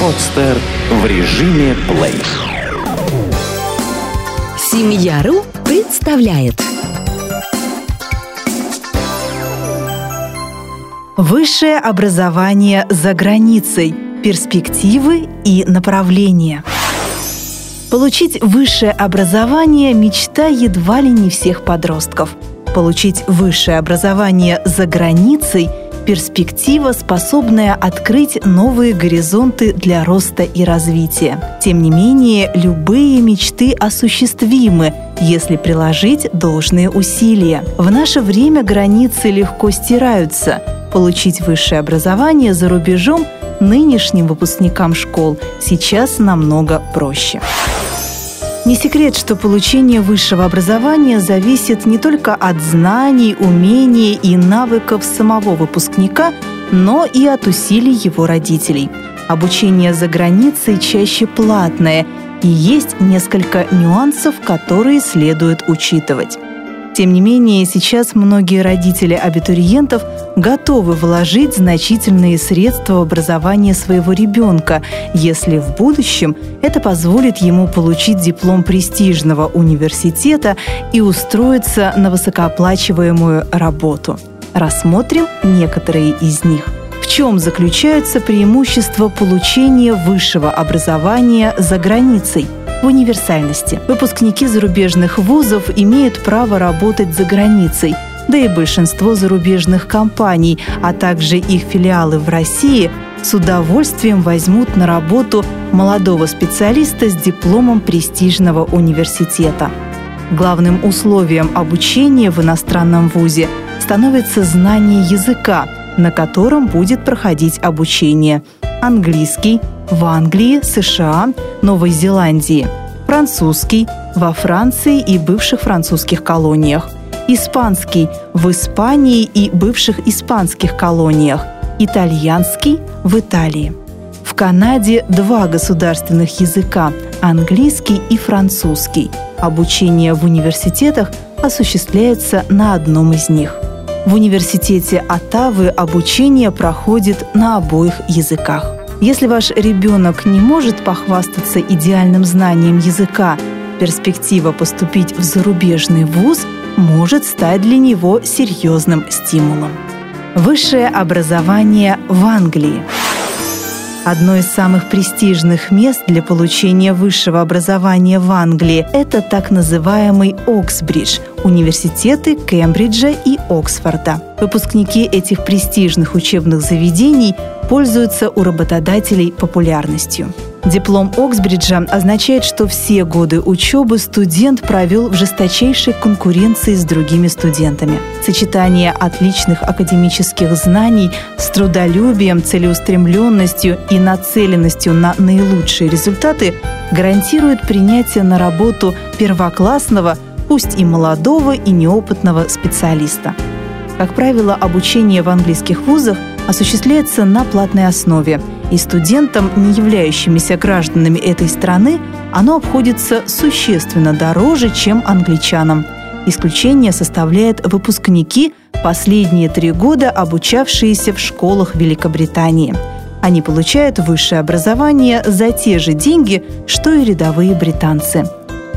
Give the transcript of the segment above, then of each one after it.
Подстер в режиме плей. Семья.ру представляет. Высшее образование за границей. Перспективы и направления. Получить высшее образование – мечта едва ли не всех подростков. Получить высшее образование за границей – перспектива, способная открыть новые горизонты для роста и развития. Тем не менее, любые мечты осуществимы, если приложить должные усилия. В наше время границы легко стираются. Получить высшее образование за рубежом нынешним выпускникам школ сейчас намного проще. Не секрет, что получение высшего образования зависит не только от знаний, умений и навыков самого выпускника, но и от усилий его родителей. Обучение за границей чаще платное, и есть несколько нюансов, которые следует учитывать. Тем не менее, сейчас многие родители абитуриентов готовы вложить значительные средства в образование своего ребенка, если в будущем это позволит ему получить диплом престижного университета и устроиться на высокооплачиваемую работу. Рассмотрим некоторые из них. В чем заключаются преимущества получения высшего образования за границей? В универсальности. Выпускники зарубежных вузов имеют право работать за границей, да и большинство зарубежных компаний, а также их филиалы в России с удовольствием возьмут на работу молодого специалиста с дипломом престижного университета. Главным условием обучения в иностранном вузе становится знание языка, на котором будет проходить обучение. Английский в Англии, США, Новой Зеландии, французский во Франции и бывших французских колониях, испанский в Испании и бывших испанских колониях, итальянский в Италии. В Канаде два государственных языка – английский и французский. Обучение в университетах осуществляется на одном из них. В университете Оттавы обучение проходит на обоих языках. Если ваш ребенок не может похвастаться идеальным знанием языка, перспектива поступить в зарубежный вуз может стать для него серьезным стимулом. Высшее образование в Англии. Одно из самых престижных мест для получения высшего образования в Англии – это так называемый Оксбридж – университеты Кембриджа и Оксфорда. Выпускники этих престижных учебных заведений пользуются у работодателей популярностью. Диплом Оксбриджа означает, что все годы учебы студент провел в жесточайшей конкуренции с другими студентами. Сочетание отличных академических знаний с трудолюбием, целеустремленностью и нацеленностью на наилучшие результаты гарантирует принятие на работу первоклассного, пусть и молодого и неопытного специалиста. Как правило, обучение в английских вузах осуществляется на платной основе, и студентам, не являющимися гражданами этой страны, оно обходится существенно дороже, чем англичанам. Исключение составляют выпускники, последние 3 года обучавшиеся в школах Великобритании. Они получают высшее образование за те же деньги, что и рядовые британцы.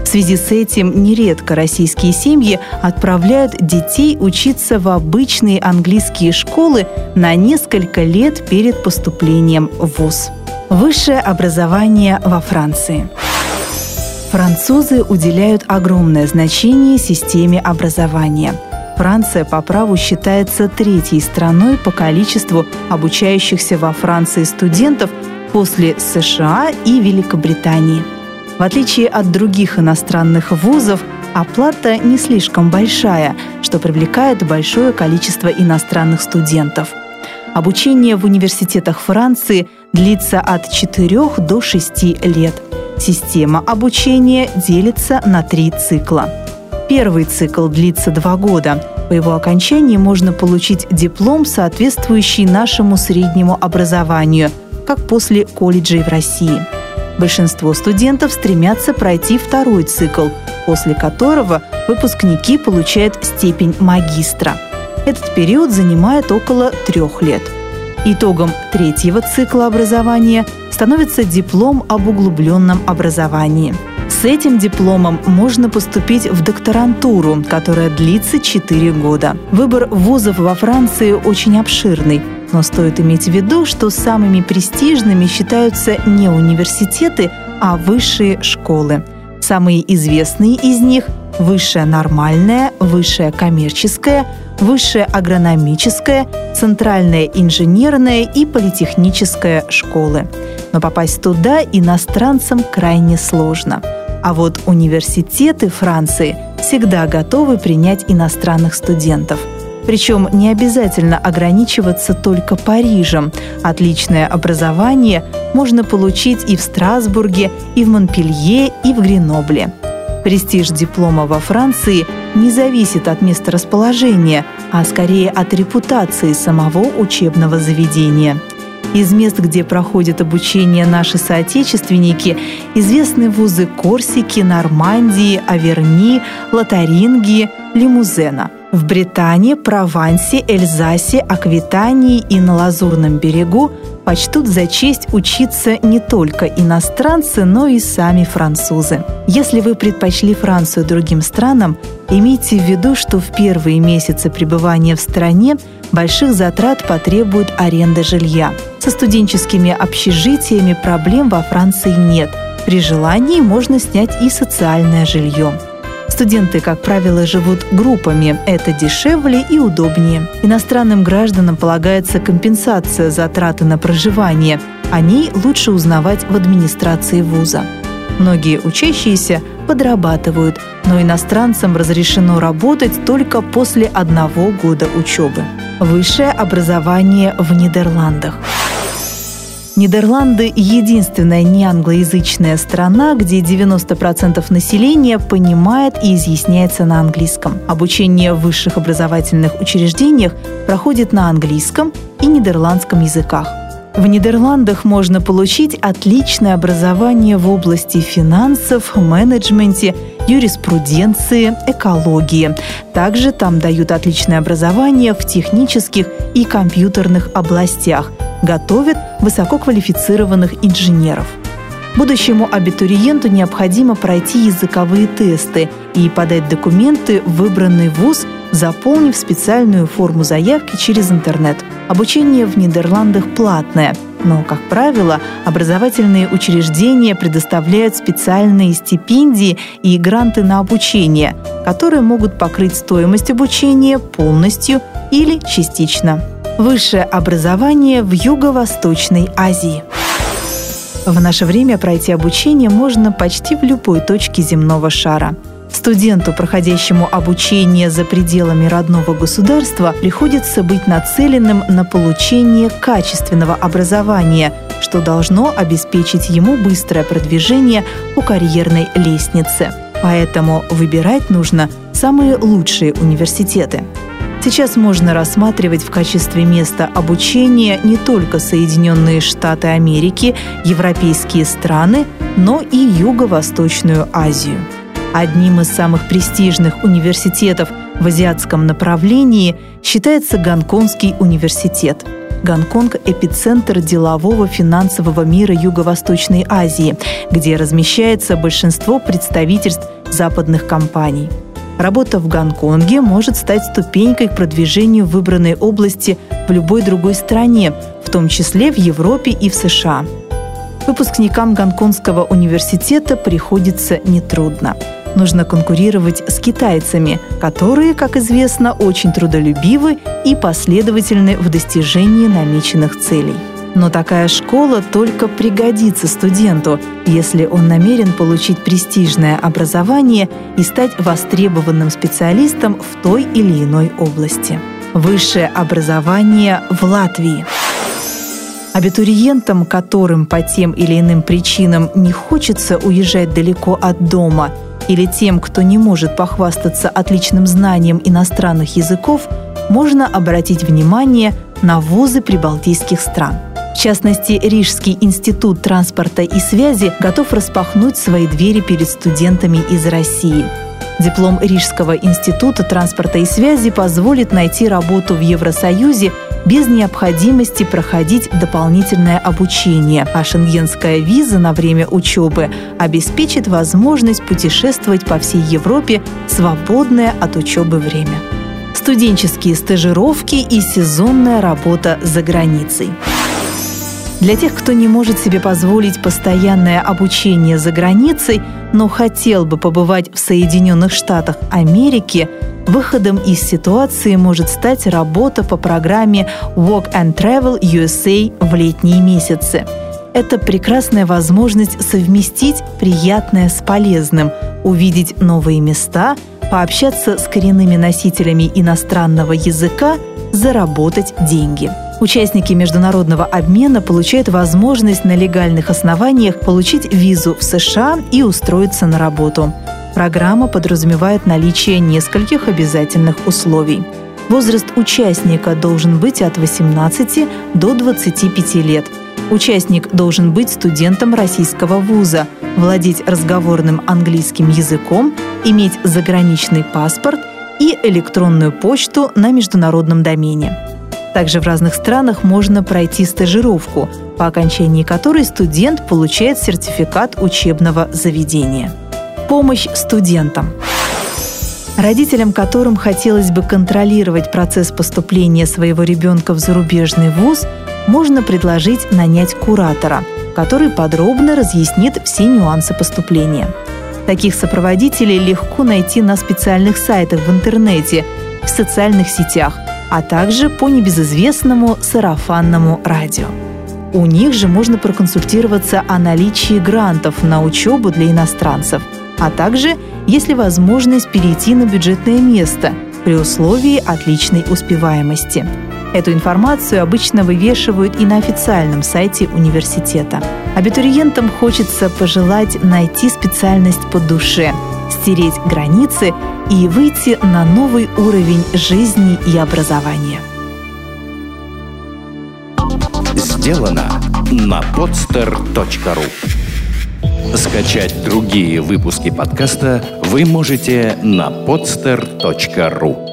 В связи с этим нередко российские семьи отправляют детей учиться в обычные английские школы на несколько лет перед поступлением в вуз. Высшее образование во Франции. Французы уделяют огромное значение системе образования. Франция по праву считается 3-й страной по количеству обучающихся во Франции студентов после США и Великобритании. В отличие от других иностранных вузов, оплата не слишком большая, что привлекает большое количество иностранных студентов. Обучение в университетах Франции длится от 4 до 6 лет. Система обучения делится на 3 цикла. Первый цикл длится 2 года. По его окончании можно получить диплом, соответствующий нашему среднему образованию, как после колледжей в России. Большинство студентов стремятся пройти 2-й цикл, после которого выпускники получают степень магистра. Этот период занимает около 3 лет. Итогом третьего цикла образования становится диплом об углубленном образовании. С этим дипломом можно поступить в докторантуру, которая длится 4 года. Выбор вузов во Франции очень обширный, но стоит иметь в виду, что самыми престижными считаются не университеты, а высшие школы. Самые известные из них – высшая нормальная, высшая коммерческая, высшая агрономическая, центральная инженерная и политехническая школы. Но попасть туда иностранцам крайне сложно. А вот университеты Франции всегда готовы принять иностранных студентов. Причем не обязательно ограничиваться только Парижем. Отличное образование можно получить и в Страсбурге, и в Монпелье, и в Гренобле. Престиж диплома во Франции не зависит от места расположения, а скорее от репутации самого учебного заведения. Из мест, где проходят обучение наши соотечественники, известны вузы Корсики, Нормандии, Аверни, Лотарингии, Лимузена. В Британии, Провансе, Эльзасе, Аквитании и на Лазурном берегу почтут за честь учиться не только иностранцы, но и сами французы. Если вы предпочли Францию другим странам, имейте в виду, что в первые месяцы пребывания в стране больших затрат потребует аренда жилья. Со студенческими общежитиями проблем во Франции нет. При желании можно снять и социальное жилье. Студенты, как правило, живут группами. Это дешевле и удобнее. Иностранным гражданам полагается компенсация за траты на проживание. О ней лучше узнавать в администрации вуза. Многие учащиеся подрабатывают, но иностранцам разрешено работать только после 1 года учебы. Высшее образование в Нидерландах. Нидерланды – единственная неанглоязычная страна, где 90% населения понимает и изъясняется на английском. Обучение в высших образовательных учреждениях проходит на английском и нидерландском языках. В Нидерландах можно получить отличное образование в области финансов, менеджменте, юриспруденции, экологии. Также там дают отличное образование в технических и компьютерных областях. Готовят высококвалифицированных инженеров. Будущему абитуриенту необходимо пройти языковые тесты и подать документы в выбранный вуз, заполнив специальную форму заявки через интернет. Обучение в Нидерландах платное, но, как правило, образовательные учреждения предоставляют специальные стипендии и гранты на обучение, которые могут покрыть стоимость обучения полностью или частично. Высшее образование в Юго-Восточной Азии. В наше время пройти обучение можно почти в любой точке земного шара. Студенту, проходящему обучение за пределами родного государства, приходится быть нацеленным на получение качественного образования, что должно обеспечить ему быстрое продвижение по карьерной лестнице. Поэтому выбирать нужно самые лучшие университеты. Сейчас можно рассматривать в качестве места обучения не только Соединенные Штаты Америки, европейские страны, но и Юго-Восточную Азию. Одним из самых престижных университетов в азиатском направлении считается Гонконгский университет. Гонконг – эпицентр делового финансового мира Юго-Восточной Азии, где размещается большинство представительств западных компаний. Работа в Гонконге может стать ступенькой к продвижению выбранной области в любой другой стране, в том числе в Европе и в США. Выпускникам Гонконгского университета приходится нетрудно. Нужно конкурировать с китайцами, которые, как известно, очень трудолюбивы и последовательны в достижении намеченных целей. Но такая школа только пригодится студенту, если он намерен получить престижное образование и стать востребованным специалистом в той или иной области. Высшее образование в Латвии. Абитуриентам, которым по тем или иным причинам не хочется уезжать далеко от дома, или тем, кто не может похвастаться отличным знанием иностранных языков, можно обратить внимание на вузы прибалтийских стран. В частности, Рижский институт транспорта и связи готов распахнуть свои двери перед студентами из России. Диплом Рижского института транспорта и связи позволит найти работу в Евросоюзе без необходимости проходить дополнительное обучение, а шенгенская виза на время учебы обеспечит возможность путешествовать по всей Европе в свободное от учебы время. Студенческие стажировки и сезонная работа за границей. Для тех, кто не может себе позволить постоянное обучение за границей, но хотел бы побывать в Соединенных Штатах Америки, выходом из ситуации может стать работа по программе Work and Travel USA в летние месяцы. Это прекрасная возможность совместить приятное с полезным, увидеть новые места, пообщаться с коренными носителями иностранного языка, заработать деньги. Участники международного обмена получают возможность на легальных основаниях получить визу в США и устроиться на работу. Программа подразумевает наличие нескольких обязательных условий. Возраст участника должен быть от 18 до 25 лет. Участник должен быть студентом российского вуза, владеть разговорным английским языком, иметь заграничный паспорт и электронную почту на международном домене. Также в разных странах можно пройти стажировку, по окончании которой студент получает сертификат учебного заведения. Помощь студентам. Родителям, которым хотелось бы контролировать процесс поступления своего ребенка в зарубежный вуз, можно предложить нанять куратора, который подробно разъяснит все нюансы поступления. Таких сопроводителей легко найти на специальных сайтах в интернете, в социальных сетях, а также по небезызвестному сарафанному радио. У них же можно проконсультироваться о наличии грантов на учебу для иностранцев, а также есть ли возможность перейти на бюджетное место при условии отличной успеваемости. Эту информацию обычно вывешивают и на официальном сайте университета. Абитуриентам хочется пожелать найти специальность по душе, стереть границы и выйти на новый уровень жизни и образования. Сделано на podster.ru. Скачать другие выпуски подкаста вы можете на podster.ru.